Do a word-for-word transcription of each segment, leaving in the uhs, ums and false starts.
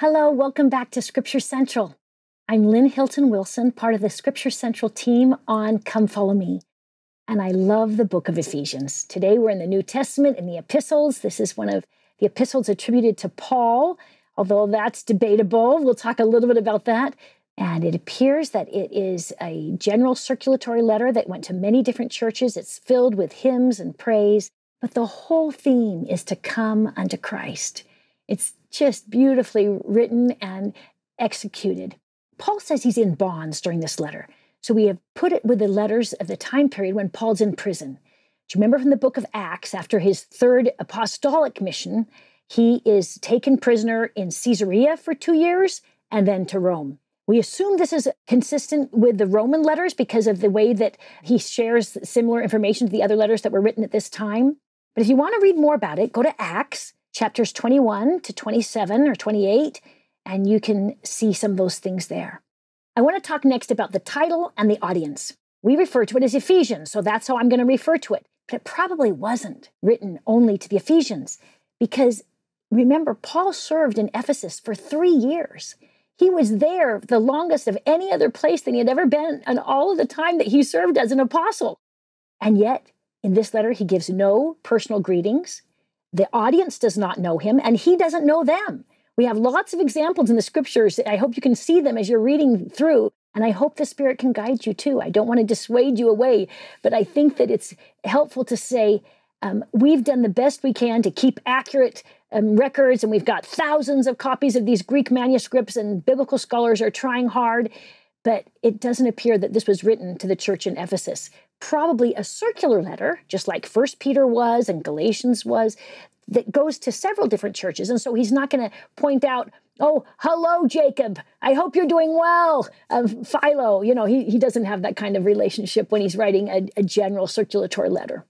Hello, welcome back to Scripture Central. I'm Lynne Hilton Wilson, part of the Scripture Central team on Come Follow Me. And I love the book of Ephesians. Today we're in the New Testament in the epistles. This is one of the epistles attributed to Paul, although that's debatable. We'll talk a little bit about that. And it appears that it is a general circulatory letter that went to many different churches. It's filled with hymns and praise, but the whole theme is to come unto Christ. It's just beautifully written and executed. Paul says he's in bonds during this letter. So we have put it with the letters of the time period when Paul's in prison. Do you remember from the book of Acts, after his third apostolic mission, he is taken prisoner in Caesarea for two years and then to Rome. We assume this is consistent with the Roman letters because of the way that he shares similar information to the other letters that were written at this time. But if you want to read more about it, go to Acts chapters twenty-one to twenty-seven or twenty-eight, and you can see some of those things there. I want to talk next about the title and the audience. We refer to it as Ephesians, so that's how I'm going to refer to it. But it probably wasn't written only to the Ephesians, because remember, Paul served in Ephesus for three years. He was there the longest of any other place than he had ever been, and all of the time that he served as an apostle. And yet, in this letter, he gives no personal greetings. The audience does not know him, and he doesn't know them. We have lots of examples in the scriptures. I hope you can see them as you're reading through, and I hope the Spirit can guide you too. I don't want to dissuade you away, but I think that it's helpful to say, um, we've done the best we can to keep accurate um, records, and we've got thousands of copies of these Greek manuscripts, and biblical scholars are trying hard, but it doesn't appear that this was written to the church in Ephesus. Probably a circular letter, just like First Peter was and Galatians was, that goes to several different churches. And so he's not going to point out, oh, hello, Jacob, I hope you're doing well, uh, Philo. You know, he, he doesn't have that kind of relationship when he's writing a, a general circulatory letter.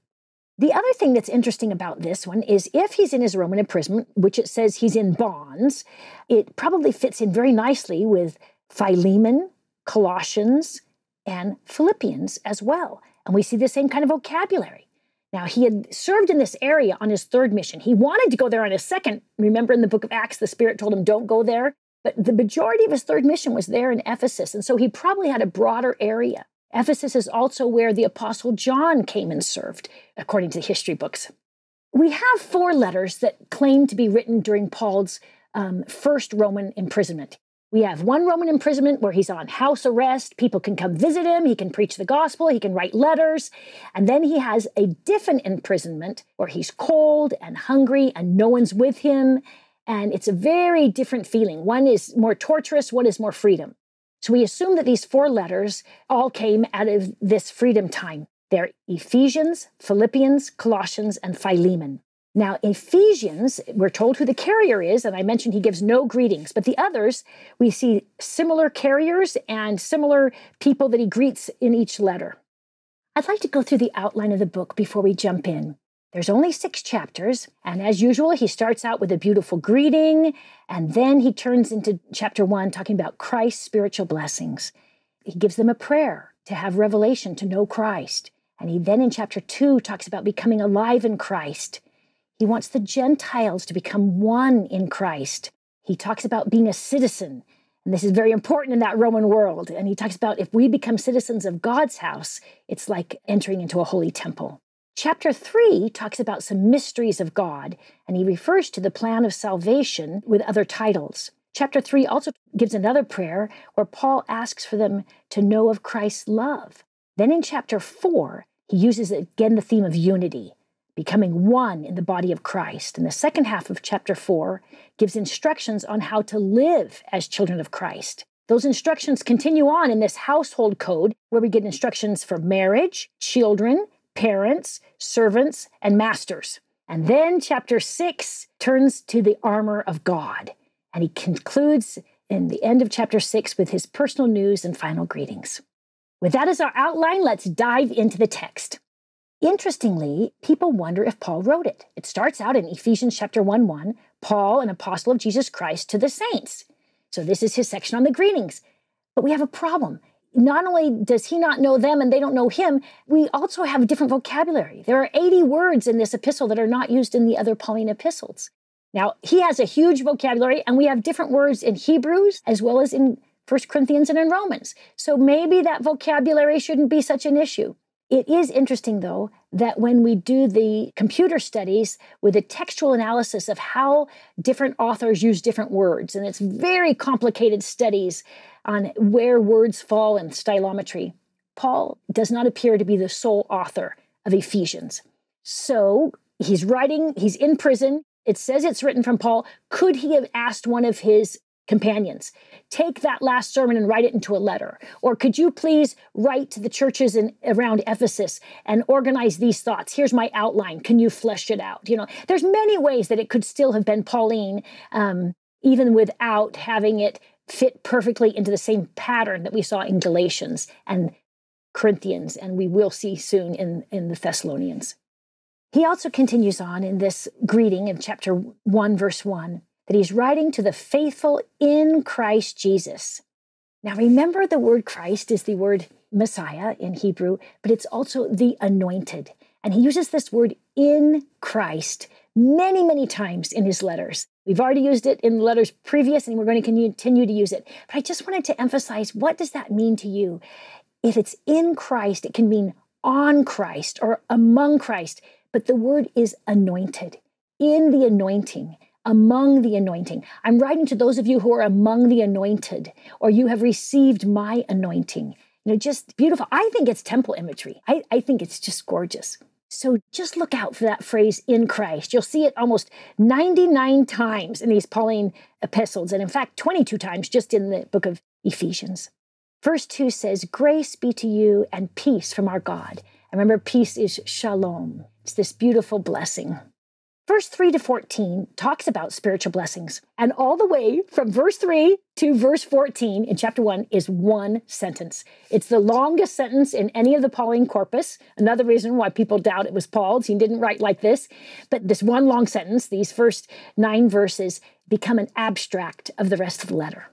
The other thing that's interesting about this one is if he's in his Roman imprisonment, which it says he's in bonds, it probably fits in very nicely with Philemon, Colossians, and Philippians as well. And we see the same kind of vocabulary. Now, he had served in this area on his third mission. He wanted to go there on his second. Remember in the book of Acts, the Spirit told him, don't go there. But the majority of his third mission was there in Ephesus. And so he probably had a broader area. Ephesus is also where the Apostle John came and served, according to the history books. We have four letters that claim to be written during Paul's um, first Roman imprisonment. We have one Roman imprisonment where he's on house arrest. People can come visit him. He can preach the gospel. He can write letters. And then he has a different imprisonment where he's cold and hungry and no one's with him. And it's a very different feeling. One is more torturous. One is more freedom. So we assume that these four letters all came out of this freedom time. They're Ephesians, Philippians, Colossians, and Philemon. Now, Ephesians, we're told who the carrier is, and I mentioned he gives no greetings, but the others, we see similar carriers and similar people that he greets in each letter. I'd like to go through the outline of the book before we jump in. There's only six chapters, and as usual, he starts out with a beautiful greeting, and then he turns into chapter one, talking about Christ's spiritual blessings. He gives them a prayer to have revelation, to know Christ. And he then in chapter two talks about becoming alive in Christ. He wants the Gentiles to become one in Christ. He talks about being a citizen, and this is very important in that Roman world. And he talks about if we become citizens of God's house, it's like entering into a holy temple. Chapter three talks about some mysteries of God, and he refers to the plan of salvation with other titles. Chapter three also gives another prayer where Paul asks for them to know of Christ's love. Then in chapter four, he uses again the theme of unity, becoming one in the body of Christ. And the second half of chapter four gives instructions on how to live as children of Christ. Those instructions continue on in this household code where we get instructions for marriage, children, parents, servants, and masters. And then chapter six turns to the armor of God. And he concludes in the end of chapter six with his personal news and final greetings. With that as our outline, let's dive into the text. Interestingly, people wonder if Paul wrote it. It starts out in Ephesians chapter one one, Paul, an apostle of Jesus Christ, to the saints. So this is his section on the greetings. But we have a problem. Not only does he not know them and they don't know him, we also have different vocabulary. There are eighty words in this epistle that are not used in the other Pauline epistles. Now, he has a huge vocabulary, and we have different words in Hebrews as well as in First Corinthians and in Romans. So maybe that vocabulary shouldn't be such an issue. It is interesting, though, that when we do the computer studies with a textual analysis of how different authors use different words, and it's very complicated studies on where words fall in stylometry, Paul does not appear to be the sole author of Ephesians. So he's writing, he's in prison. It says it's written from Paul. Could he have asked one of his companions, take that last sermon and write it into a letter? Or could you please write to the churches in, around Ephesus and organize these thoughts? Here's my outline. Can you flesh it out? You know, there's many ways that it could still have been Pauline, um, even without having it fit perfectly into the same pattern that we saw in Galatians and Corinthians, and we will see soon in, in the Thessalonians. He also continues on in this greeting in chapter one, verse one, that he's writing to the faithful in Christ Jesus. Now, remember, the word Christ is the word Messiah in Hebrew, but it's also the anointed. And he uses this word in Christ many, many times in his letters. We've already used it in the letters previous, and we're going to continue to use it. But I just wanted to emphasize, what does that mean to you? If it's in Christ, it can mean on Christ or among Christ, but the word is anointed, in the anointing, among the anointing. I'm writing to those of you who are among the anointed, or you have received my anointing. You know, just beautiful. I think it's temple imagery. I, I think it's just gorgeous. So just look out for that phrase, in Christ. You'll see it almost ninety-nine times in these Pauline epistles, and in fact, twenty-two times just in the book of Ephesians. Verse two says, grace be to you and peace from our God. And remember, peace is shalom. It's this beautiful blessing. Verse three to fourteen talks about spiritual blessings. And all the way from verse three to verse fourteen in chapter one is one sentence. It's the longest sentence in any of the Pauline corpus. Another reason why people doubt it was Paul's. He didn't write like this. But this one long sentence, these first nine verses, become an abstract of the rest of the letter.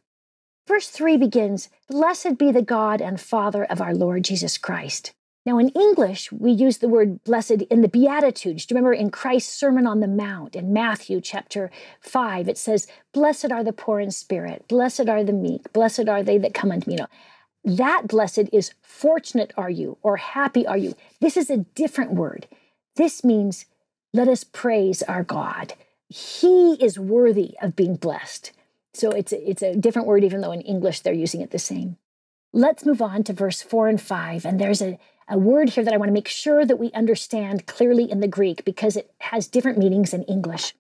Verse three begins, blessed be the God and Father of our Lord Jesus Christ. Now, in English, we use the word blessed in the Beatitudes. Do you remember in Christ's Sermon on the Mount in Matthew chapter five, it says, blessed are the poor in spirit, blessed are the meek, blessed are they that come unto me. You know, that blessed is fortunate are you, or happy are you. This is a different word. This means let us praise our God. He is worthy of being blessed. So it's a, it's a different word, even though in English they're using it the same. Let's move on to verse four and five. And there's a, a word here that I want to make sure that we understand clearly in the Greek, because it has different meanings in English.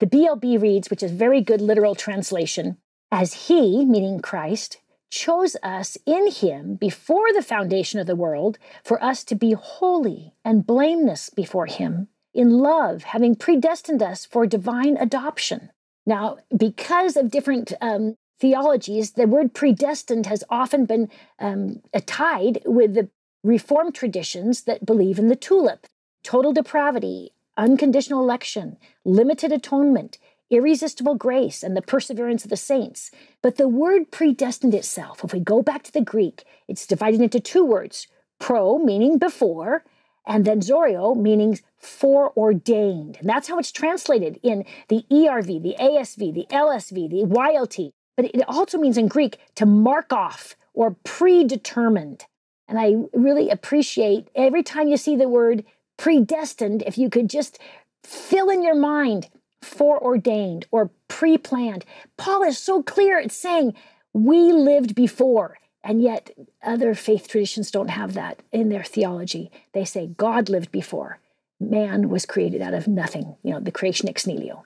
The B L B reads, which is very good literal translation, as he, meaning Christ, chose us in him before the foundation of the world for us to be holy and blameless before him, in love, having predestined us for divine adoption. Now, because of different um, theologies, the word predestined has often been um, tied with the Reformed traditions that believe in the tulip, total depravity, unconditional election, limited atonement, irresistible grace, and the perseverance of the saints. But the word predestined itself, if we go back to the Greek, it's divided into two words, pro, meaning before, and then zorio, meaning foreordained. And that's how it's translated in the E R V, the A S V, the L S V, the Y L T. But it also means in Greek to mark off or predetermined. And I really appreciate every time you see the word predestined, if you could just fill in your mind foreordained or pre-planned. Paul is so clear. It's saying we lived before. And yet other faith traditions don't have that in their theology. They say God lived before. Man was created out of nothing, you know, the creation ex nihilo.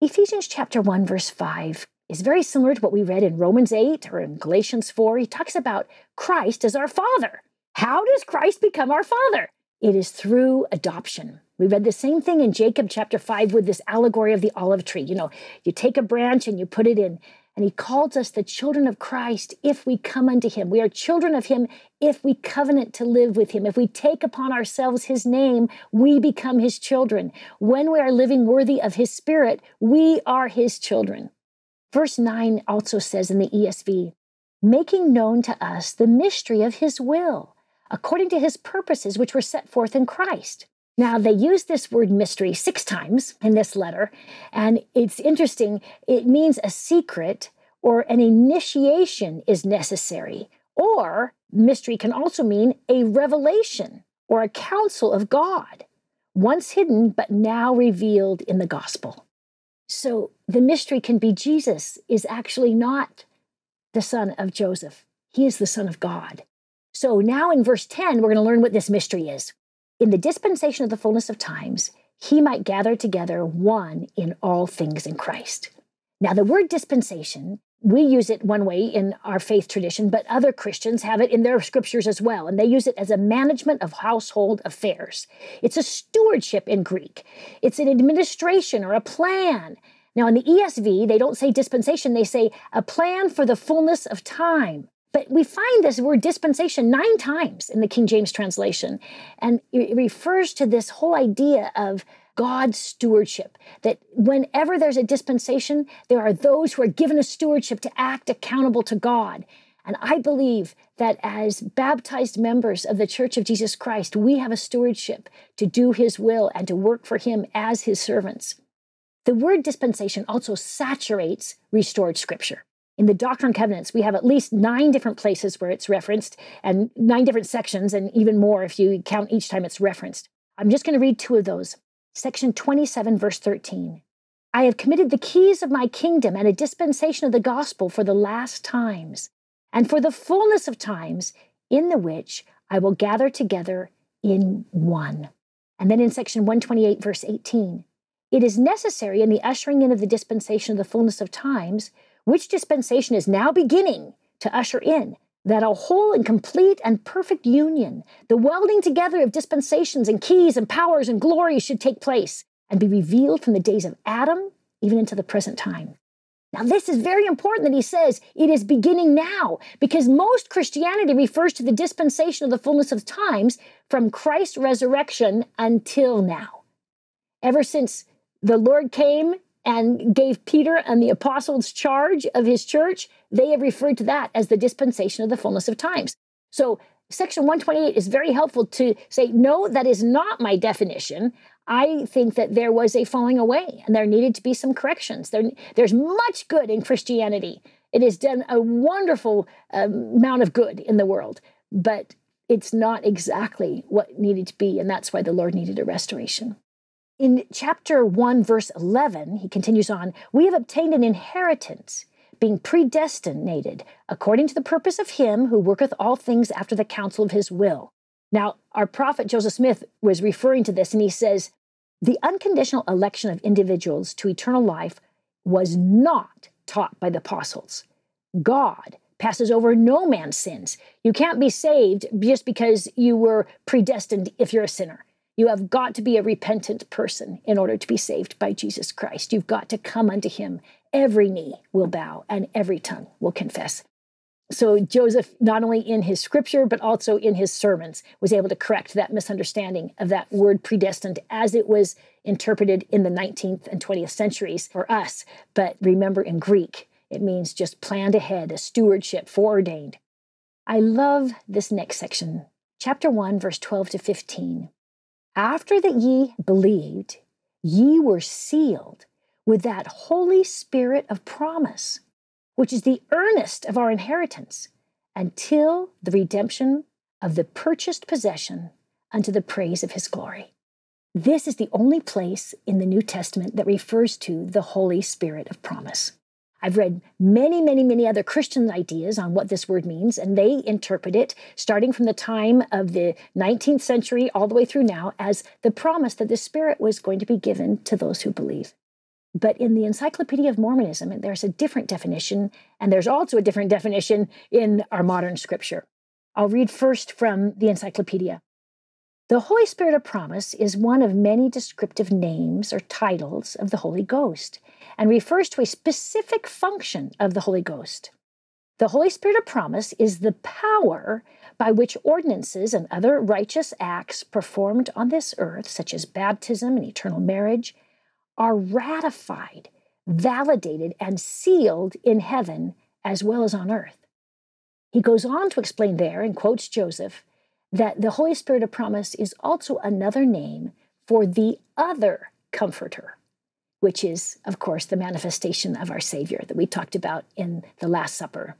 Ephesians chapter one, verse five is very similar to what we read in Romans eight or in Galatians four. He talks about Christ as our Father. How does Christ become our Father? It is through adoption. We read the same thing in Jacob chapter five with this allegory of the olive tree. You know, you take a branch and you put it in. And he calls us the children of Christ if we come unto him. We are children of him if we covenant to live with him. If we take upon ourselves his name, we become his children. When we are living worthy of his spirit, we are his children. Verse nine also says in the E S V, making known to us the mystery of his will, according to his purposes which were set forth in Christ. Now, they use this word mystery six times in this letter, and it's interesting. It means a secret or an initiation is necessary, or mystery can also mean a revelation or a counsel of God, once hidden but now revealed in the gospel. So the mystery can be Jesus is actually not the son of Joseph. He is the son of God. So now in verse ten, we're going to learn what this mystery is. In the dispensation of the fullness of times, he might gather together one in all things in Christ. Now, the word dispensation, we use it one way in our faith tradition, but other Christians have it in their scriptures as well, and they use it as a management of household affairs. It's a stewardship in Greek. It's an administration or a plan. Now, in the E S V, they don't say dispensation, they say a plan for the fullness of time. But we find this word dispensation nine times in the King James translation, and it refers to this whole idea of God's stewardship, that whenever there's a dispensation, there are those who are given a stewardship to act accountable to God. And I believe that as baptized members of the Church of Jesus Christ, we have a stewardship to do his will and to work for him as his servants. The word dispensation also saturates restored Scripture. In the Doctrine and Covenants, we have at least nine different places where it's referenced, and nine different sections, and even more if you count each time it's referenced. I'm just going to read two of those. Section twenty-seven, verse thirteen. I have committed the keys of my kingdom and a dispensation of the gospel for the last times, and for the fullness of times, in the which I will gather together in one. And then in section one twenty-eight, verse eighteen. It is necessary in the ushering in of the dispensation of the fullness of times, which dispensation is now beginning to usher in, that a whole and complete and perfect union, the welding together of dispensations and keys and powers and glories should take place and be revealed from the days of Adam even into the present time. Now, this is very important that he says it is beginning now, because most Christianity refers to the dispensation of the fullness of times from Christ's resurrection until now. Ever since the Lord came and gave Peter and the apostles charge of his church, they have referred to that as the dispensation of the fullness of times. So section one twenty-eight is very helpful to say, no, that is not my definition. I think that there was a falling away and there needed to be some corrections. There, there's much good in Christianity. It has done a wonderful um, amount of good in the world, but it's not exactly what needed to be, and that's why the Lord needed a restoration. In chapter one, verse eleven, he continues on, we have obtained an inheritance, being predestinated, according to the purpose of him who worketh all things after the counsel of his will. Now, our prophet Joseph Smith was referring to this, and he says, the unconditional election of individuals to eternal life was not taught by the apostles. God passes over no man's sins. You can't be saved just because you were predestined if you're a sinner. You have got to be a repentant person in order to be saved by Jesus Christ. You've got to come unto him. Every knee will bow and every tongue will confess. So Joseph, not only in his scripture, but also in his sermons, was able to correct that misunderstanding of that word predestined as it was interpreted in the nineteenth and twentieth centuries for us. But remember, in Greek, it means just planned ahead, a stewardship, foreordained. I love this next section, chapter one, verse twelve to fifteen. After that ye believed, ye were sealed with that Holy Spirit of promise, which is the earnest of our inheritance, until the redemption of the purchased possession unto the praise of his glory. This is the only place in the New Testament that refers to the Holy Spirit of promise. I've read many, many, many other Christian ideas on what this word means, and they interpret it, starting from the time of the nineteenth century all the way through now, as the promise that the Spirit was going to be given to those who believe. But in the Encyclopedia of Mormonism, there's a different definition, and there's also a different definition in our modern scripture. I'll read first from the encyclopedia. The Holy Spirit of promise is one of many descriptive names or titles of the Holy Ghost and refers to a specific function of the Holy Ghost. The Holy Spirit of promise is the power by which ordinances and other righteous acts performed on this earth, such as baptism and eternal marriage, are ratified, validated, and sealed in heaven as well as on earth. He goes on to explain there and quotes Joseph that the Holy Spirit of promise is also another name for the other comforter, which is, of course, the manifestation of our Savior that we talked about in the Last Supper.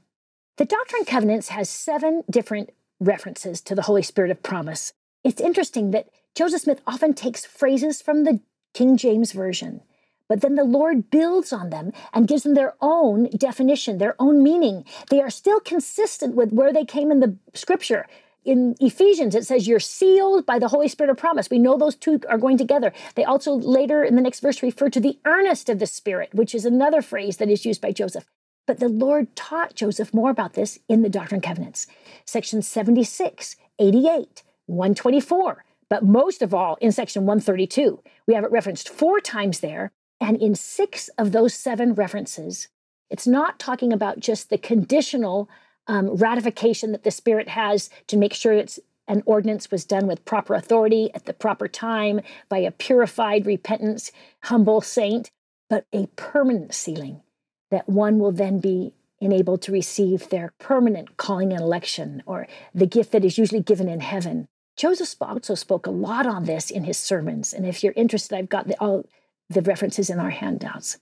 The Doctrine and Covenants has seven different references to the Holy Spirit of promise. It's interesting that Joseph Smith often takes phrases from the King James Version, but then the Lord builds on them and gives them their own definition, their own meaning. They are still consistent with where they came in the Scripture. In Ephesians, it says you're sealed by the Holy Spirit of promise. We know those two are going together. They also later in the next verse refer to the earnest of the Spirit, which is another phrase that is used by Joseph. But the Lord taught Joseph more about this in the Doctrine and Covenants. Section seventy-six, eighty-eight, one twenty-four, but most of all in section one thirty-two. We have it referenced four times there, and in six of those seven references, it's not talking about just the conditional um, ratification that the Spirit has to make sure it's an ordinance was done with proper authority at the proper time by a purified, repentant, humble saint, but a permanent sealing, that one will then be enabled to receive their permanent calling and election, or the gift that is usually given in heaven. Joseph also spoke a lot on this in his sermons, and if you're interested, I've got the, all the references in our handouts.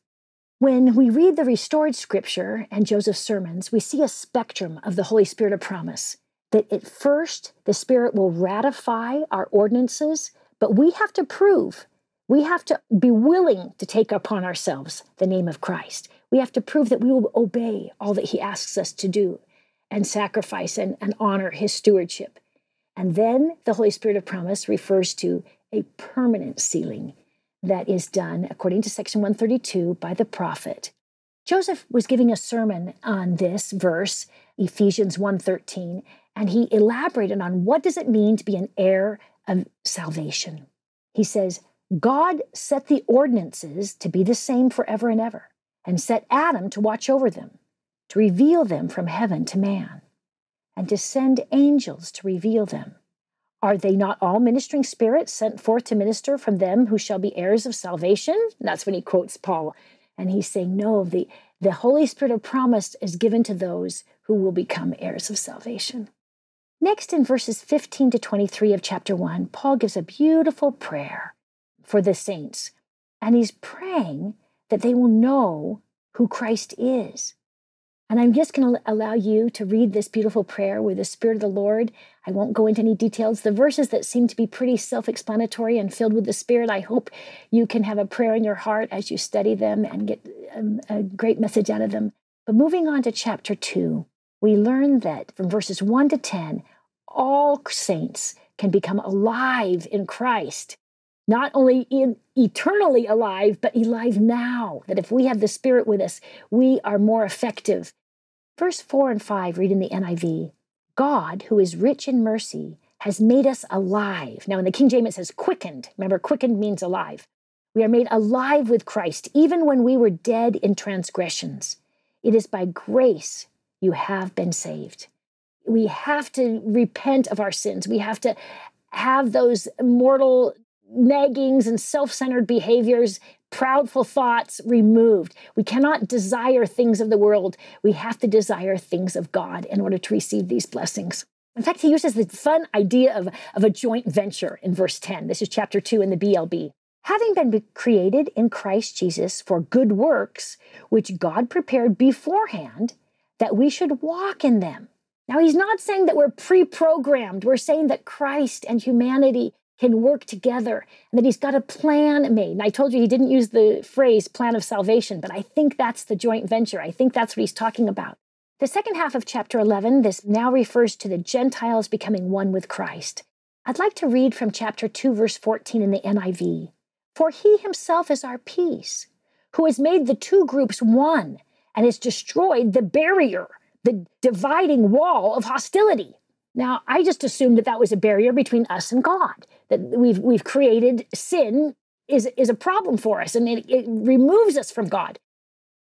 When we read the restored Scripture and Joseph's sermons, we see a spectrum of the Holy Spirit of promise, that at first, the Spirit will ratify our ordinances, but we have to prove, we have to be willing to take upon ourselves the name of Christ. We have to prove that we will obey all that he asks us to do and sacrifice and, and honor his stewardship. And then the Holy Spirit of promise refers to a permanent sealing that is done, according to section one thirty-two, by the prophet. Joseph was giving a sermon on this verse, Ephesians one thirteen, and he elaborated on what does it mean to be an heir of salvation. He says, God set the ordinances to be the same forever and ever, and set Adam to watch over them, to reveal them from heaven to man, and to send angels to reveal them. Are they not all ministering spirits sent forth to minister from them who shall be heirs of salvation? And that's when he quotes Paul, and he's saying, no, the, the Holy Spirit of promise is given to those who will become heirs of salvation. Next, in verses fifteen to twenty-three of chapter one, Paul gives a beautiful prayer for the saints, and he's praying that they will know who Christ is. And I'm just going to allow you to read this beautiful prayer with the Spirit of the Lord. I won't go into any details. The verses that seem to be pretty self-explanatory and filled with the Spirit, I hope you can have a prayer in your heart as you study them and get um, a great message out of them. But moving on to chapter two, we learn that from verses one to ten, all saints can become alive in Christ. Not only in eternally alive, but alive now, that if we have the Spirit with us, we are more effective. Verse four and five, read in the N I V, God, who is rich in mercy, has made us alive. Now in the King James, it says quickened. Remember, quickened means alive. We are made alive with Christ, even when we were dead in transgressions. It is by grace you have been saved. We have to repent of our sins. We have to have those mortal naggings and self-centered behaviors, proudful thoughts removed. We cannot desire things of the world. We have to desire things of God in order to receive these blessings. In fact, he uses the fun idea of, of a joint venture in verse ten. This is chapter two in the B L B. Having been created in Christ Jesus for good works, which God prepared beforehand, that we should walk in them. Now, he's not saying that we're pre-programmed. We're saying that Christ and humanity can work together, and that he's got a plan made. And I told you he didn't use the phrase plan of salvation, but I think that's the joint venture. I think that's what he's talking about. The second half of chapter eleven, this now refers to the Gentiles becoming one with Christ. I'd like to read from chapter two, verse fourteen in the N I V. For he himself is our peace, who has made the two groups one, and has destroyed the barrier, the dividing wall of hostility. Now, I just assumed that that was a barrier between us and God, that we've we've created sin is, is a problem for us, and it, it removes us from God.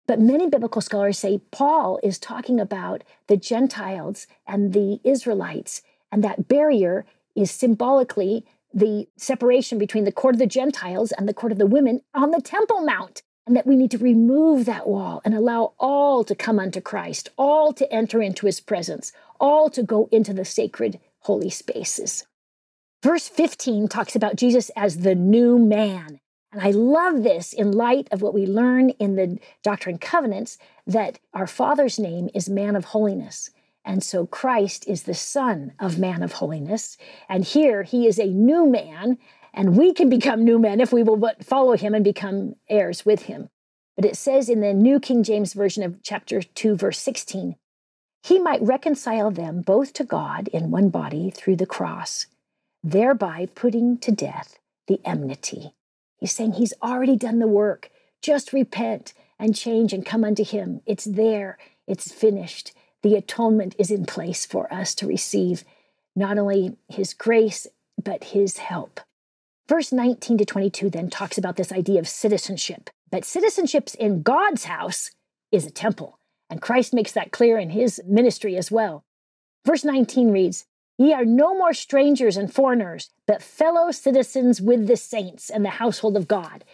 But many biblical scholars say Paul is talking about the Gentiles and the Israelites, and that barrier is symbolically the separation between the court of the Gentiles and the court of the women on the Temple Mount, and that we need to remove that wall and allow all to come unto Christ, all to enter into his presence, all to go into the sacred holy spaces. Verse fifteen talks about Jesus as the new man. And I love this in light of what we learn in the Doctrine and Covenants, that our Father's name is Man of Holiness. And so Christ is the Son of Man of Holiness. And here he is a new man, and we can become new men if we will but follow him and become heirs with him. But it says in the New King James Version of chapter two, verse sixteen, he might reconcile them both to God in one body through the cross, thereby putting to death the enmity. He's saying he's already done the work. Just repent and change and come unto him. It's there. It's finished. The atonement is in place for us to receive not only his grace, but his help. Verse nineteen to twenty-two then talks about this idea of citizenship. But citizenship in God's house is a temple. And Christ makes that clear in his ministry as well. Verse nineteen reads, ye are no more strangers and foreigners, but fellow citizens with the saints and the household of God.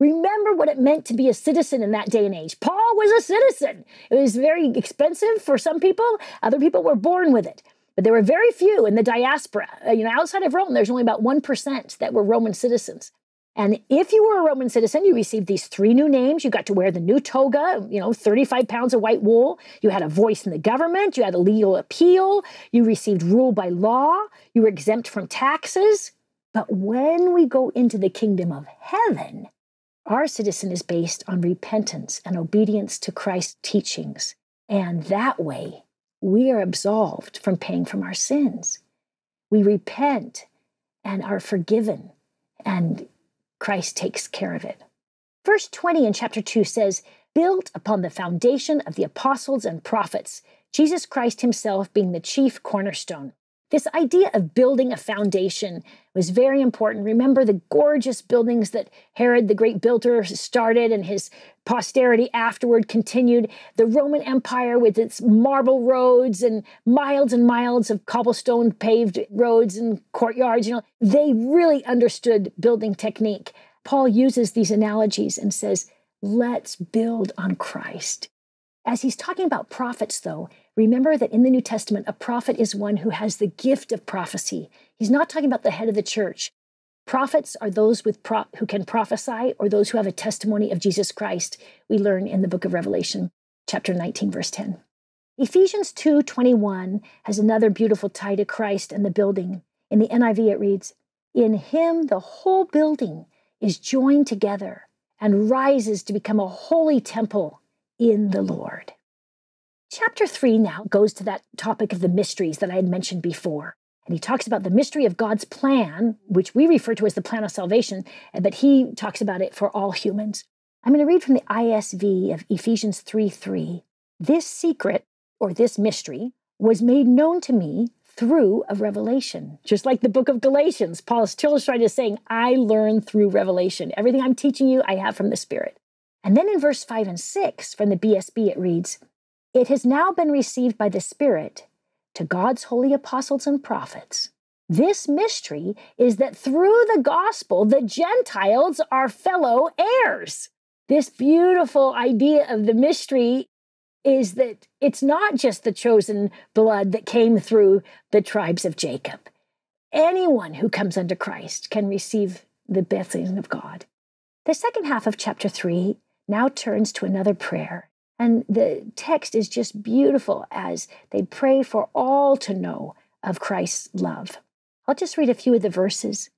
Remember what it meant to be a citizen in that day and age. Paul was a citizen. It was very expensive for some people. Other people were born with it. But there were very few in the diaspora. You know, outside of Rome, there's only about one percent that were Roman citizens. And if you were a Roman citizen, you received these three new names. You got to wear the new toga, you know, thirty-five pounds of white wool. You had a voice in the government. You had a legal appeal. You received rule by law. You were exempt from taxes. But when we go into the kingdom of heaven, our citizen is based on repentance and obedience to Christ's teachings. And that way, we are absolved from paying for our sins. We repent and are forgiven, and Christ takes care of it. Verse twenty in chapter two says, built upon the foundation of the apostles and prophets, Jesus Christ himself being the chief cornerstone. This idea of building a foundation was very important. Remember the gorgeous buildings that Herod the great builder started and his posterity afterward continued. The Roman Empire with its marble roads and miles and miles of cobblestone paved roads and courtyards, you know, they really understood building technique. Paul uses these analogies and says, let's build on Christ. As he's talking about prophets, though, remember that in the New Testament, a prophet is one who has the gift of prophecy. He's not talking about the head of the church. Prophets are those with pro- who can prophesy or those who have a testimony of Jesus Christ, we learn in the book of Revelation, chapter nineteen, verse ten. Ephesians two twenty-one has another beautiful tie to Christ and the building. In the N I V, it reads, in him the whole building is joined together and rises to become a holy temple in the Lord. Chapter three now goes to that topic of the mysteries that I had mentioned before. And he talks about the mystery of God's plan, which we refer to as the plan of salvation, but he talks about it for all humans. I'm going to read from the I S V of Ephesians three three. This secret, or this mystery, was made known to me through a revelation. Just like the book of Galatians, Paul is still trying to say, I learned through revelation. Everything I'm teaching you, I have from the Spirit. And then in verse five and six from the B S B, it reads, it has now been received by the Spirit to God's holy apostles and prophets. This mystery is that through the gospel, the Gentiles are fellow heirs. This beautiful idea of the mystery is that it's not just the chosen blood that came through the tribes of Jacob. Anyone who comes unto Christ can receive the blessing of God. The second half of chapter three now turns to another prayer. And the text is just beautiful as they pray for all to know of Christ's love. I'll just read a few of the verses.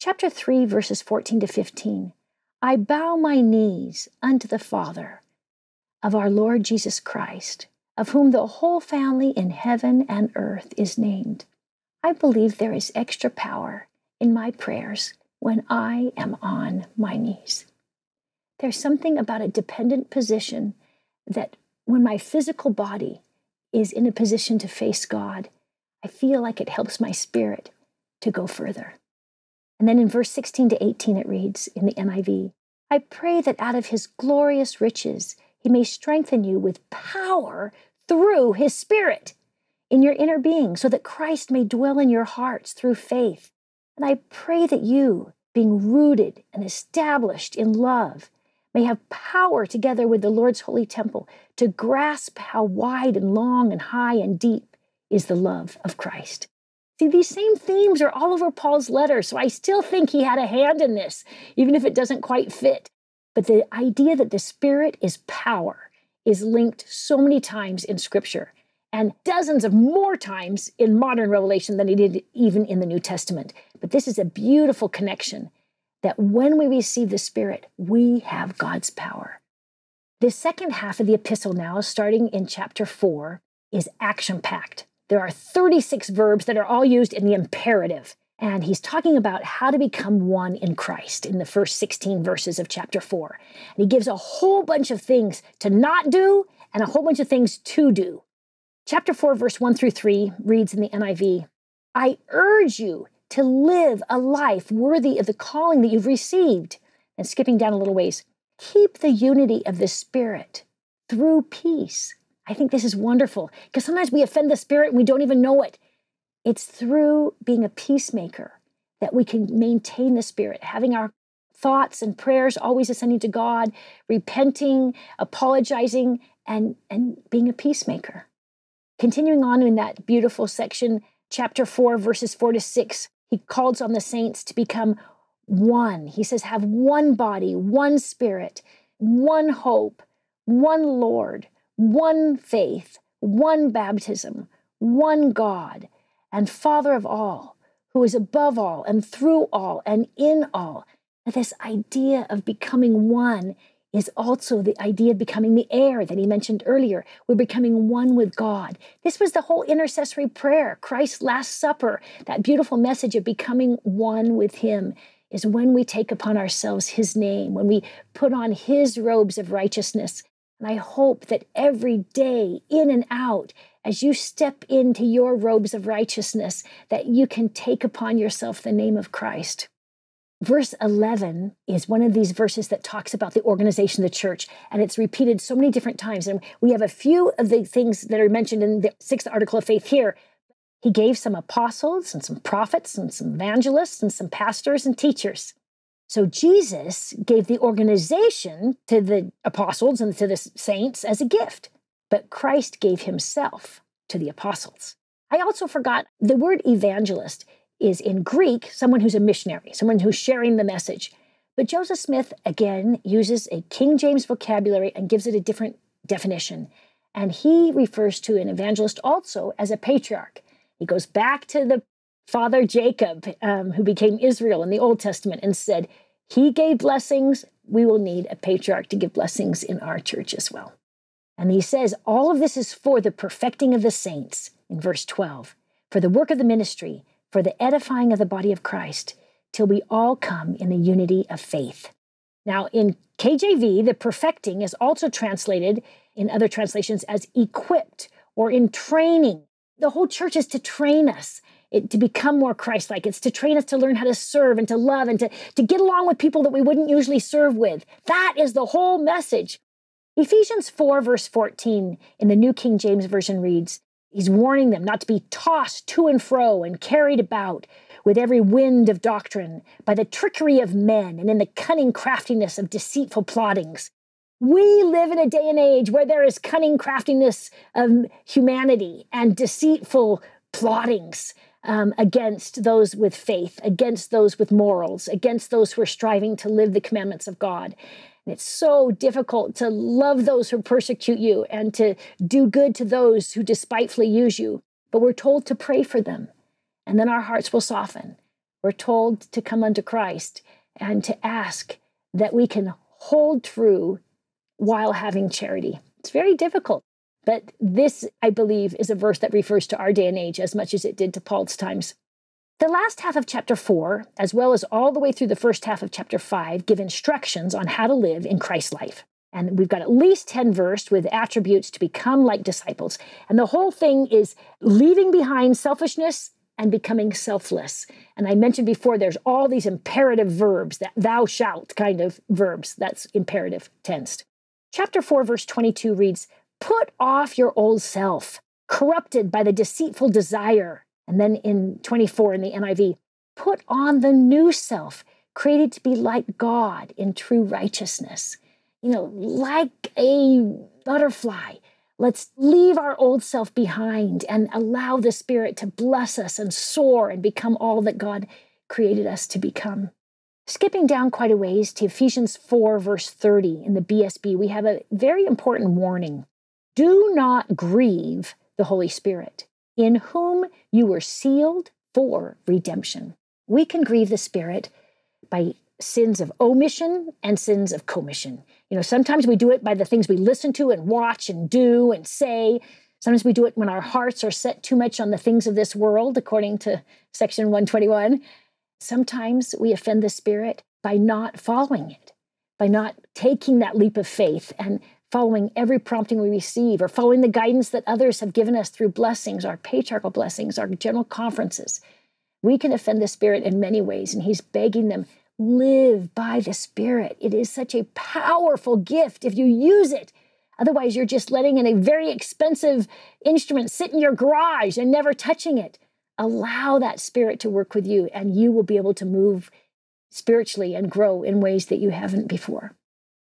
Chapter three, verses fourteen to fifteen. I bow my knees unto the Father of our Lord Jesus Christ, of whom the whole family in heaven and earth is named. I believe there is extra power in my prayers when I am on my knees. There's something about a dependent position that when my physical body is in a position to face God, I feel like it helps my spirit to go further. And then in verse sixteen to eighteen, it reads in the N I V, I pray that out of his glorious riches, he may strengthen you with power through his Spirit in your inner being, so that Christ may dwell in your hearts through faith. And I pray that you, being rooted and established in love, may have power together with the Lord's holy temple to grasp how wide and long and high and deep is the love of Christ. See, these same themes are all over Paul's letter, so I still think he had a hand in this, even if it doesn't quite fit. But the idea that the Spirit is power is linked so many times in Scripture, and dozens of more times in modern Revelation than it did even in the New Testament. But this is a beautiful connection that when we receive the Spirit, we have God's power. The second half of the epistle now, starting in chapter four, is action-packed. There are thirty-six verbs that are all used in the imperative, and he's talking about how to become one in Christ in the first sixteen verses of chapter four. And he gives a whole bunch of things to not do and a whole bunch of things to do. Chapter four, verse one through three reads in the N I V, "I urge you to live a life worthy of the calling that you've received." And skipping down a little ways, "Keep the unity of the Spirit through peace." I think this is wonderful because sometimes we offend the Spirit and we don't even know it. It's through being a peacemaker that we can maintain the Spirit, having our thoughts and prayers always ascending to God, repenting, apologizing, and, and being a peacemaker. Continuing on in that beautiful section, chapter four, verses four to six, he calls on the saints to become one. He says, have one body, one Spirit, one hope, one Lord, one faith, one baptism, one God, and Father of all, who is above all and through all and in all. And this idea of becoming one is also the idea of becoming the heir that he mentioned earlier. We're becoming one with God. This was the whole intercessory prayer, Christ's Last Supper, that beautiful message of becoming one with him. Is when we take upon ourselves his name, when we put on his robes of righteousness. And I hope that every day, in and out, as you step into your robes of righteousness, that you can take upon yourself the name of Christ. Verse eleven is one of these verses that talks about the organization of the church, and it's repeated so many different times. And we have a few of the things that are mentioned in the sixth article of faith here. He gave some apostles and some prophets and some evangelists and some pastors and teachers. So Jesus gave the organization to the apostles and to the saints as a gift, but Christ gave himself to the apostles. I also forgot the word evangelist is in Greek, someone who's a missionary, someone who's sharing the message. But Joseph Smith, again, uses a King James vocabulary and gives it a different definition. And he refers to an evangelist also as a patriarch. He goes back to the father Jacob, um, who became Israel in the Old Testament, and said, he gave blessings. We will need a patriarch to give blessings in our church as well. And he says, all of this is for the perfecting of the saints, in verse twelve, for the work of the ministry, for the edifying of the body of Christ, till we all come in the unity of faith. Now, in K J V, the perfecting is also translated in other translations as equipped or in training. The whole church is to train us it, to become more Christ-like. It's to train us to learn how to serve and to love and to, to get along with people that we wouldn't usually serve with. That is the whole message. Ephesians four, verse fourteen, in the New King James Version reads, he's warning them not to be tossed to and fro and carried about with every wind of doctrine by the trickery of men and in the cunning craftiness of deceitful plottings. We live in a day and age where there is cunning craftiness of humanity and deceitful plottings um, against those with faith, against those with morals, against those who are striving to live the commandments of God. And it's so difficult to love those who persecute you and to do good to those who despitefully use you. But we're told to pray for them, and then our hearts will soften. We're told to come unto Christ and to ask that we can hold true while having charity. It's very difficult. But this, I believe, is a verse that refers to our day and age as much as it did to Paul's times. The last half of chapter four, as well as all the way through the first half of chapter five, give instructions on how to live in Christ's life. And we've got at least ten verses with attributes to become like disciples. And the whole thing is leaving behind selfishness and becoming selfless. And I mentioned before, there's all these imperative verbs, that thou shalt kind of verbs. That's imperative tense. Chapter four, verse twenty-two reads, put off your old self, corrupted by the deceitful desire. And then in twenty-four in the N I V, put on the new self, created to be like God in true righteousness. You know, like a butterfly, Let's leave our old self behind and allow the Spirit to bless us and soar and become all that God created us to become. Skipping down quite a ways to Ephesians four, verse thirty in the B S B, we have a very important warning. Do not grieve the Holy Spirit, in whom you were sealed for redemption. We can grieve the Spirit by sins of omission and sins of commission. You know, sometimes we do it by the things we listen to and watch and do and say. Sometimes we do it when our hearts are set too much on the things of this world, according to section one twenty-one. Sometimes we offend the Spirit by not following it, by not taking that leap of faith and following every prompting we receive, or following the guidance that others have given us through blessings, our patriarchal blessings, our general conferences. We can offend the Spirit in many ways, and he's begging them, live by the Spirit. It is such a powerful gift if you use it. Otherwise, you're just letting in a very expensive instrument sit in your garage and never touching it. Allow that Spirit to work with you, and you will be able to move spiritually and grow in ways that you haven't before.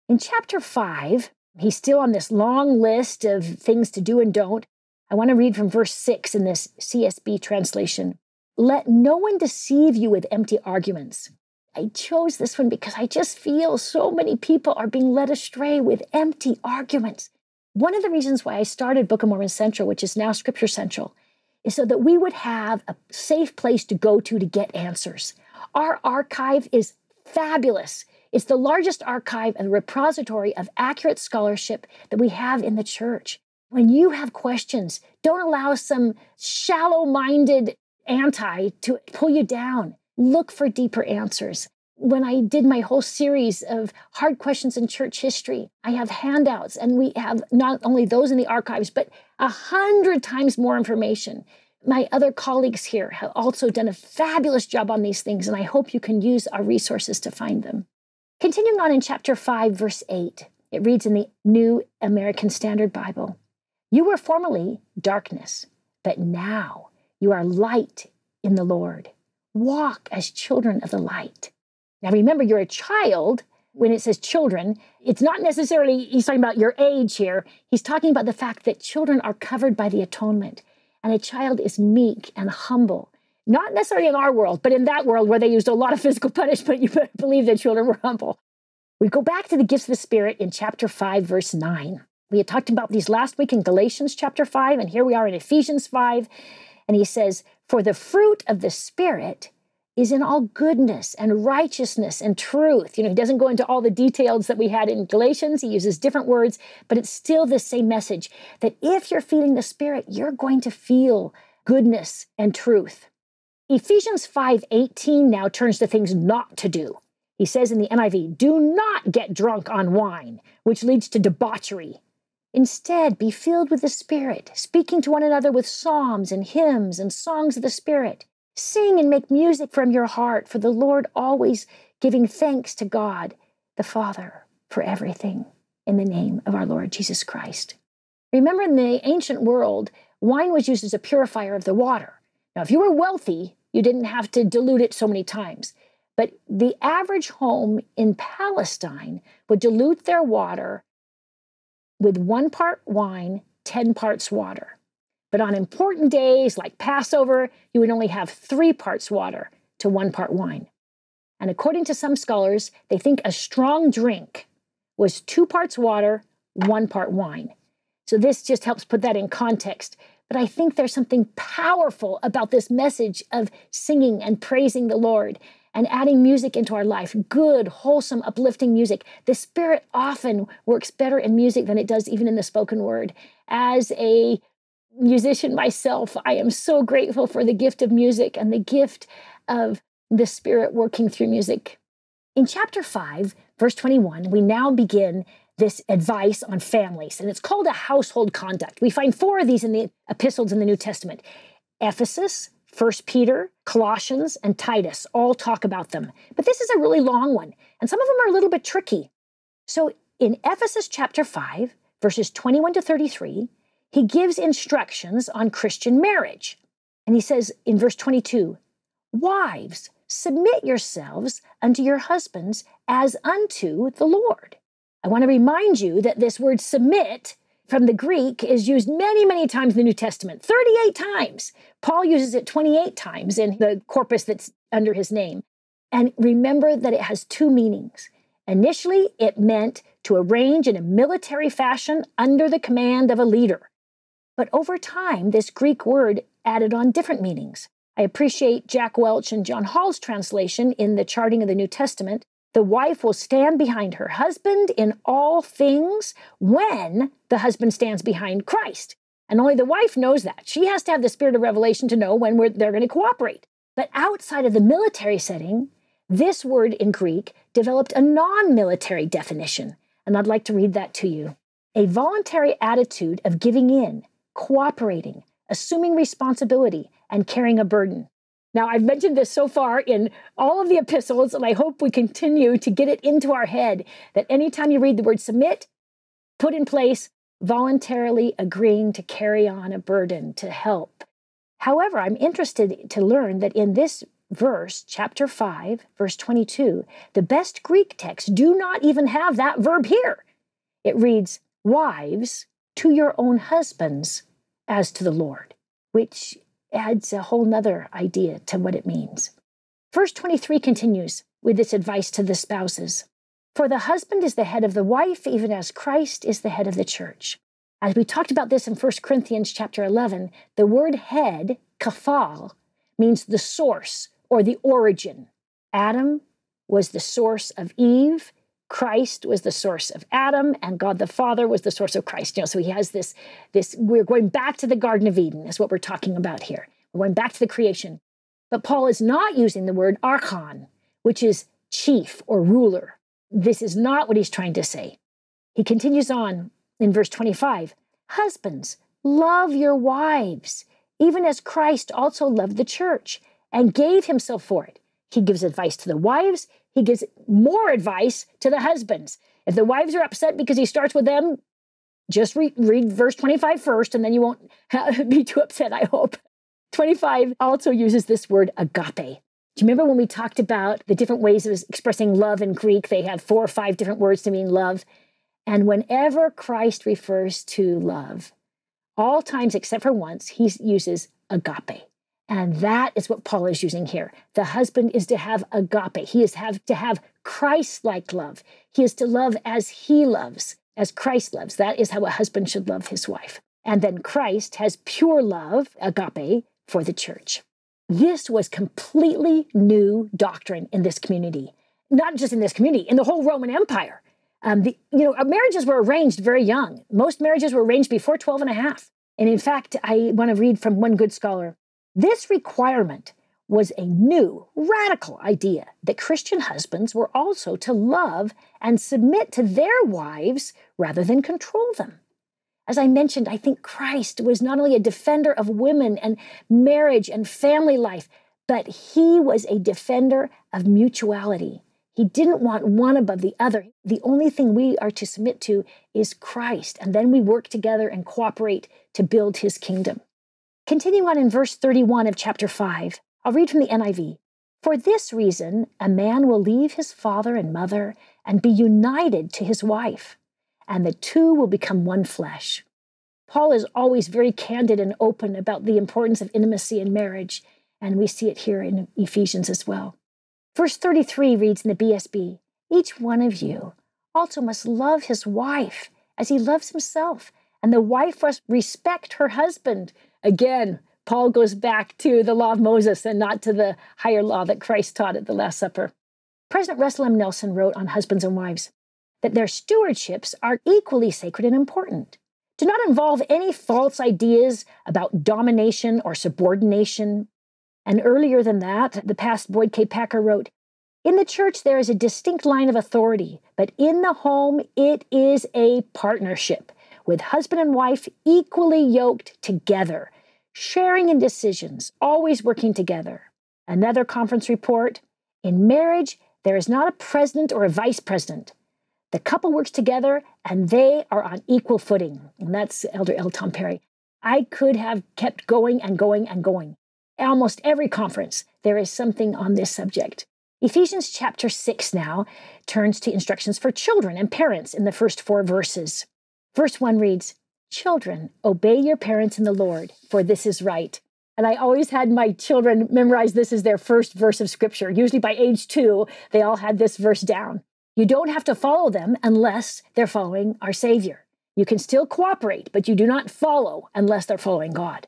In chapter five, he's still on this long list of things to do and don't. I want to read from verse six in this C S B translation. Let no one deceive you with empty arguments. I chose this one because I just feel so many people are being led astray with empty arguments. One of the reasons why I started Book of Mormon Central, which is now Scripture Central, is so that we would have a safe place to go to to get answers. Our archive is fabulous. It's the largest archive and repository of accurate scholarship that we have in the church. When you have questions, don't allow some shallow-minded anti to pull you down. Look for deeper answers. When I did my whole series of hard questions in church history, I have handouts, and we have not only those in the archives, but a hundred times more information. My other colleagues here have also done a fabulous job on these things, and I hope you can use our resources to find them. Continuing on in chapter five, verse eight, it reads in the New American Standard Bible, you were formerly darkness, but now you are light in the Lord. Walk as children of the light. Now, remember, you're a child. When it says children, it's not necessarily, he's talking about your age here. He's talking about the fact that children are covered by the atonement. And a child is meek and humble. Not necessarily in our world, but in that world where they used a lot of physical punishment, you better believe that children were humble. We go back to the gifts of the Spirit in chapter five, verse nine. We had talked about these last week in Galatians chapter five, and here we are in Ephesians five. And he says, for the fruit of the Spirit is in all goodness and righteousness and truth. You know, he doesn't go into all the details that we had in Galatians. He uses different words, but it's still the same message that if you're feeding the Spirit, you're going to feel goodness and truth. Ephesians five eighteen now turns to things not to do. He says in the N I V, do not get drunk on wine, which leads to debauchery. Instead, be filled with the Spirit, speaking to one another with psalms and hymns and songs of the Spirit. Sing and make music from your heart for the Lord, always giving thanks to God, the Father, for everything in the name of our Lord Jesus Christ. Remember, in the ancient world, wine was used as a purifier of the water. Now, if you were wealthy, you didn't have to dilute it so many times. But the average home in Palestine would dilute their water with one part wine, ten parts water. But on important days like Passover, you would only have three parts water to one part wine. And according to some scholars, they think a strong drink was two parts water, one part wine. So this just helps put that in context. But I think there's something powerful about this message of singing and praising the Lord and adding music into our life, good, wholesome, uplifting music. The Spirit often works better in music than it does even in the spoken word. As a musician myself, I am so grateful for the gift of music and the gift of the Spirit working through music. In chapter five, verse twenty-one, we now begin this advice on families, and it's called a household conduct. We find four of these in the epistles in the New Testament. Ephesus, First Peter, Colossians, and Titus all talk about them. But this is a really long one, and some of them are a little bit tricky. So in Ephesus chapter five, verses twenty-one to thirty-three, he gives instructions on Christian marriage. And he says in verse twenty-two, wives, submit yourselves unto your husbands as unto the Lord. I want to remind you that this word submit from the Greek is used many, many times in the New Testament, thirty-eight times. Paul uses it twenty-eight times in the corpus that's under his name. And remember that it has two meanings. Initially, it meant to arrange in a military fashion under the command of a leader. But over time, this Greek word added on different meanings. I appreciate Jack Welch and John Hall's translation in the Charting of the New Testament. The wife will stand behind her husband in all things when the husband stands behind Christ. And only the wife knows that. She has to have the spirit of revelation to know when we're, they're going to cooperate. But outside of the military setting, this word in Greek developed a non-military definition. And I'd like to read that to you. A voluntary attitude of giving in, cooperating, assuming responsibility, and carrying a burden. Now, I've mentioned this so far in all of the epistles, and I hope we continue to get it into our head that anytime you read the word submit, put in place, voluntarily agreeing to carry on a burden, to help. However, I'm interested to learn that in this verse, chapter five, verse twenty-two, the best Greek texts do not even have that verb here. It reads, wives, to your own husbands as to the Lord, which adds a whole nother idea to what it means. Verse twenty-three continues with this advice to the spouses. For the husband is the head of the wife, even as Christ is the head of the church. As we talked about this in First Corinthians chapter eleven, the word head, kaphal, means the source or the origin. Adam was the source of Eve, Christ was the source of Adam, and God the Father was the source of Christ. You know, so he has this, this, we're going back to the Garden of Eden is what we're talking about here. We're going back to the creation. But Paul is not using the word archon, which is chief or ruler. This is not what he's trying to say. He continues on in verse twenty-five, husbands, love your wives, even as Christ also loved the church and gave himself for it. He gives advice to the wives. He gives more advice to the husbands. If the wives are upset because he starts with them, just re- read verse twenty-five first, and then you won't be too upset, I hope. twenty-five also uses this word agape. Do you remember when we talked about the different ways of expressing love in Greek? They have four or five different words to mean love. And whenever Christ refers to love, all times except for once, he uses agape. And that is what Paul is using here. The husband is to have agape. He is have to have Christ-like love. He is to love as he loves, as Christ loves. That is how a husband should love his wife. And then Christ has pure love, agape, for the church. This was completely new doctrine in this community. Not just in this community, in the whole Roman Empire. Um, the, you know, marriages were arranged very young. Most marriages were arranged before twelve and a half. And in fact, I want to read from one good scholar. This requirement was a new, radical idea that Christian husbands were also to love and submit to their wives rather than control them. As I mentioned, I think Christ was not only a defender of women and marriage and family life, but he was a defender of mutuality. He didn't want one above the other. The only thing we are to submit to is Christ, and then we work together and cooperate to build his kingdom. Continue on in verse thirty-one of chapter five. I'll read from the N I V. For this reason, a man will leave his father and mother and be united to his wife, and the two will become one flesh. Paul is always very candid and open about the importance of intimacy in marriage, and we see it here in Ephesians as well. Verse thirty-three reads in the B S B, each one of you also must love his wife as he loves himself, and the wife must respect her husband. Again, Paul goes back to the law of Moses and not to the higher law that Christ taught at the Last Supper. President Russell M. Nelson wrote on husbands and wives that their stewardships are equally sacred and important. Do not involve any false ideas about domination or subordination. And earlier than that, the past Boyd K. Packer wrote, in the church, there is a distinct line of authority, but in the home, it is a partnership, with husband and wife equally yoked together, sharing in decisions, always working together. Another conference report, in marriage, there is not a president or a vice president. The couple works together and they are on equal footing. And that's Elder L. Tom Perry. I could have kept going and going and going. Almost every conference, there is something on this subject. Ephesians chapter six now turns to instructions for children and parents in the first four verses. Verse one reads, Children, obey your parents in the Lord, for this is right. And I always had my children memorize this as their first verse of Scripture. Usually by age two, they all had this verse down. You don't have to follow them unless they're following our Savior. You can still cooperate, but you do not follow unless they're following God.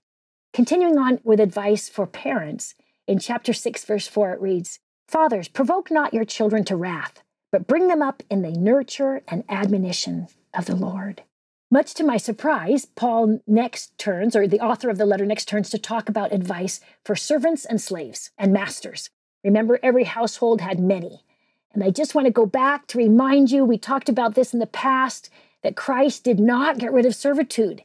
Continuing on with advice for parents, in chapter six, verse four, it reads, Fathers, provoke not your children to wrath, but bring them up in the nurture and admonition of the Lord. Much to my surprise, Paul next turns, or the author of the letter next turns, to talk about advice for servants and slaves and masters. Remember, every household had many. And I just want to go back to remind you, we talked about this in the past, that Christ did not get rid of servitude.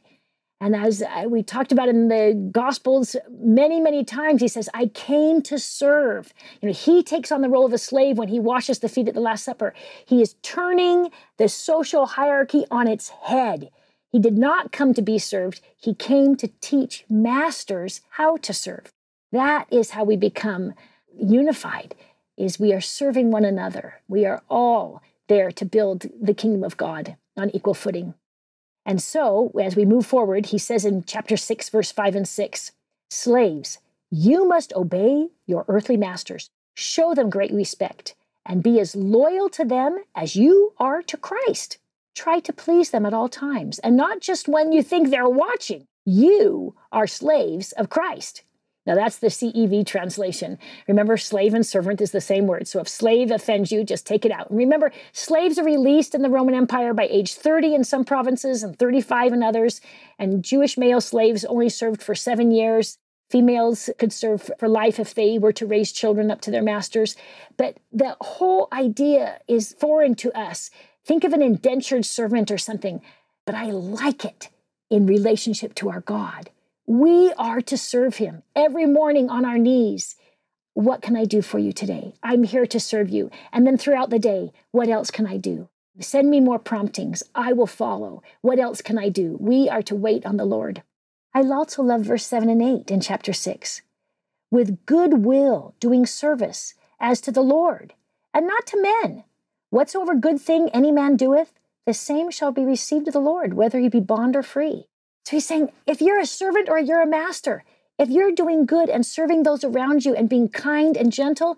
And as we talked about in the Gospels many, many times, he says, I came to serve. You know, he takes on the role of a slave when he washes the feet at the Last Supper. He is turning the social hierarchy on its head. He did not come to be served. He came to teach masters how to serve. That is how we become unified, is we are serving one another. We are all there to build the kingdom of God on equal footing. And so, as we move forward, he says in chapter six, verse five and six, Slaves, you must obey your earthly masters, show them great respect, and be as loyal to them as you are to Christ. Try to please them at all times, and not just when you think they're watching. You are slaves of Christ. Now, that's the C E V translation. Remember, slave and servant is the same word. So if slave offends you, just take it out. And remember, slaves are released in the Roman Empire by age thirty in some provinces and thirty-five in others. And Jewish male slaves only served for seven years. Females could serve for life if they were to raise children up to their masters. But the whole idea is foreign to us. Think of an indentured servant or something. But I like it in relationship to our God. We are to serve him every morning on our knees. What can I do for you today? I'm here to serve you. And then throughout the day, what else can I do? Send me more promptings. I will follow. What else can I do? We are to wait on the Lord. I also love verse seven and eight in chapter six. With good will doing service as to the Lord, and not to men. Whatsoever good thing any man doeth, the same shall be received of the Lord, whether he be bond or free. So he's saying, if you're a servant or you're a master, if you're doing good and serving those around you and being kind and gentle,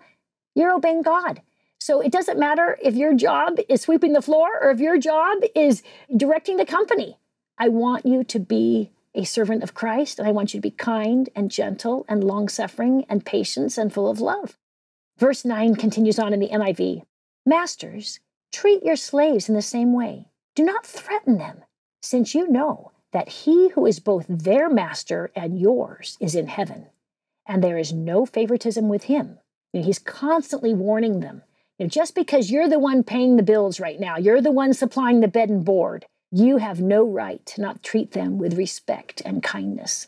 you're obeying God. So it doesn't matter if your job is sweeping the floor or if your job is directing the company. I want you to be a servant of Christ, and I want you to be kind and gentle and long-suffering and patient and full of love. Verse nine continues on in the N I V. Masters, treat your slaves in the same way. Do not threaten them, since you know that he who is both their master and yours is in heaven, and there is no favoritism with him. You know, he's constantly warning them. You know, just because you're the one paying the bills right now, you're the one supplying the bed and board, you have no right to not treat them with respect and kindness.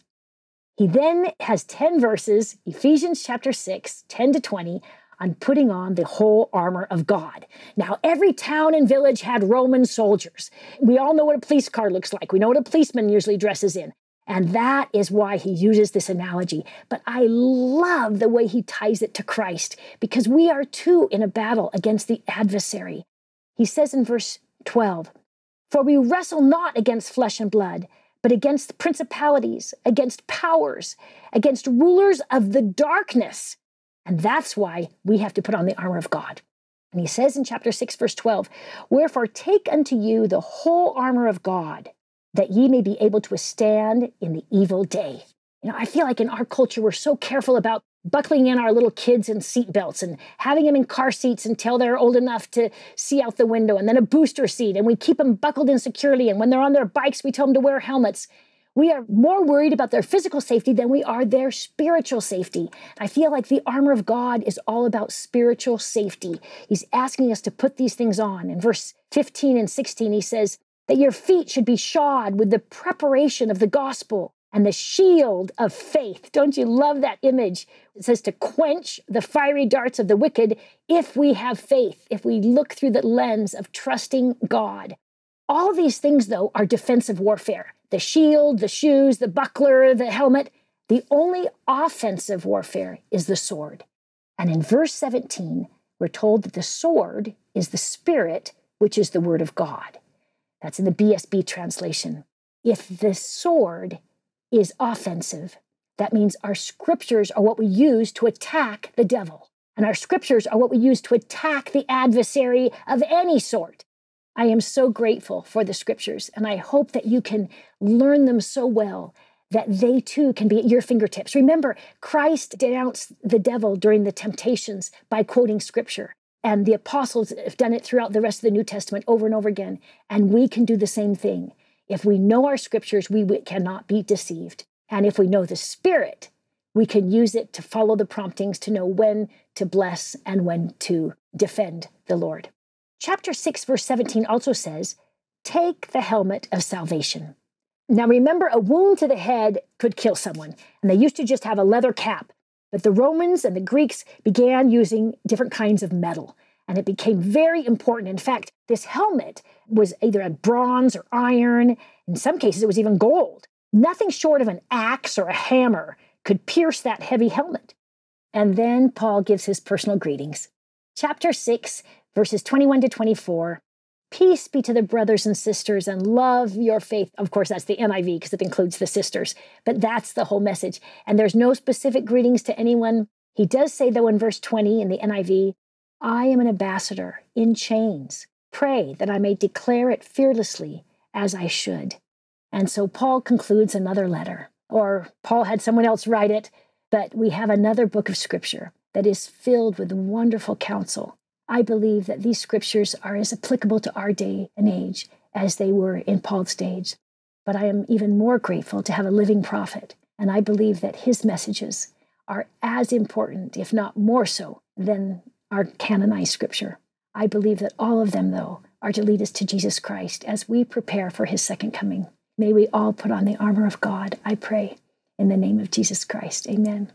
He then has ten verses, Ephesians chapter six, ten to twenty, on putting on the whole armor of God. Now, every town and village had Roman soldiers. We all know what a police car looks like. We know what a policeman usually dresses in. And that is why he uses this analogy. But I love the way he ties it to Christ, because we are too in a battle against the adversary. He says in verse twelve, For we wrestle not against flesh and blood, but against principalities, against powers, against rulers of the darkness. And that's why we have to put on the armor of God. And he says in chapter six, verse twelve, Wherefore take unto you the whole armor of God, that ye may be able to withstand in the evil day. You know, I feel like in our culture, we're so careful about buckling in our little kids in seatbelts and having them in car seats until they're old enough to see out the window, and then a booster seat, and we keep them buckled in securely. And when they're on their bikes, we tell them to wear helmets. We are more worried about their physical safety than we are their spiritual safety. I feel like the armor of God is all about spiritual safety. He's asking us to put these things on. In verse fifteen and sixteen, he says that your feet should be shod with the preparation of the gospel and the shield of faith. Don't you love that image? It says to quench the fiery darts of the wicked if we have faith, if we look through the lens of trusting God. All these things, though, are defensive warfare. The shield, the shoes, the buckler, the helmet. The only offensive warfare is the sword. And in verse seventeen, we're told that the sword is the Spirit, which is the Word of God. That's in the B S B translation. if the sword is offensive, that means our scriptures are what we use to attack the devil. And our scriptures are what we use to attack the adversary of any sort. I am so grateful for the scriptures, and I hope that you can learn them so well that they too can be at your fingertips. Remember, Christ denounced the devil during the temptations by quoting scripture, and the apostles have done it throughout the rest of the New Testament over and over again, and we can do the same thing. If we know our scriptures, we cannot be deceived. And if we know the Spirit, we can use it to follow the promptings to know when to bless and when to defend the Lord. Chapter six, verse seventeen also says, take the helmet of salvation. Now remember, a wound to the head could kill someone, and they used to just have a leather cap. But the Romans and the Greeks began using different kinds of metal, and it became very important. In fact, this helmet was either a bronze or iron. In some cases, it was even gold. Nothing short of an axe or a hammer could pierce that heavy helmet. And then Paul gives his personal greetings. Chapter six, verses twenty-one to twenty-four. Peace be to the brothers and sisters, and love your faith. Of course, that's the N I V because it includes the sisters, but that's the whole message. And there's no specific greetings to anyone. He does say, though, in verse twenty in the N I V, I am an ambassador in chains. Pray that I may declare it fearlessly as I should. And so Paul concludes another letter. Or Paul had someone else write it, but we have another book of scripture that is filled with wonderful counsel. I believe that these scriptures are as applicable to our day and age as they were in Paul's days. But I am even more grateful to have a living prophet, and I believe that his messages are as important, if not more so, than our canonized scripture. I believe that all of them, though, are to lead us to Jesus Christ as we prepare for his second coming. May we all put on the armor of God, I pray, in the name of Jesus Christ. Amen.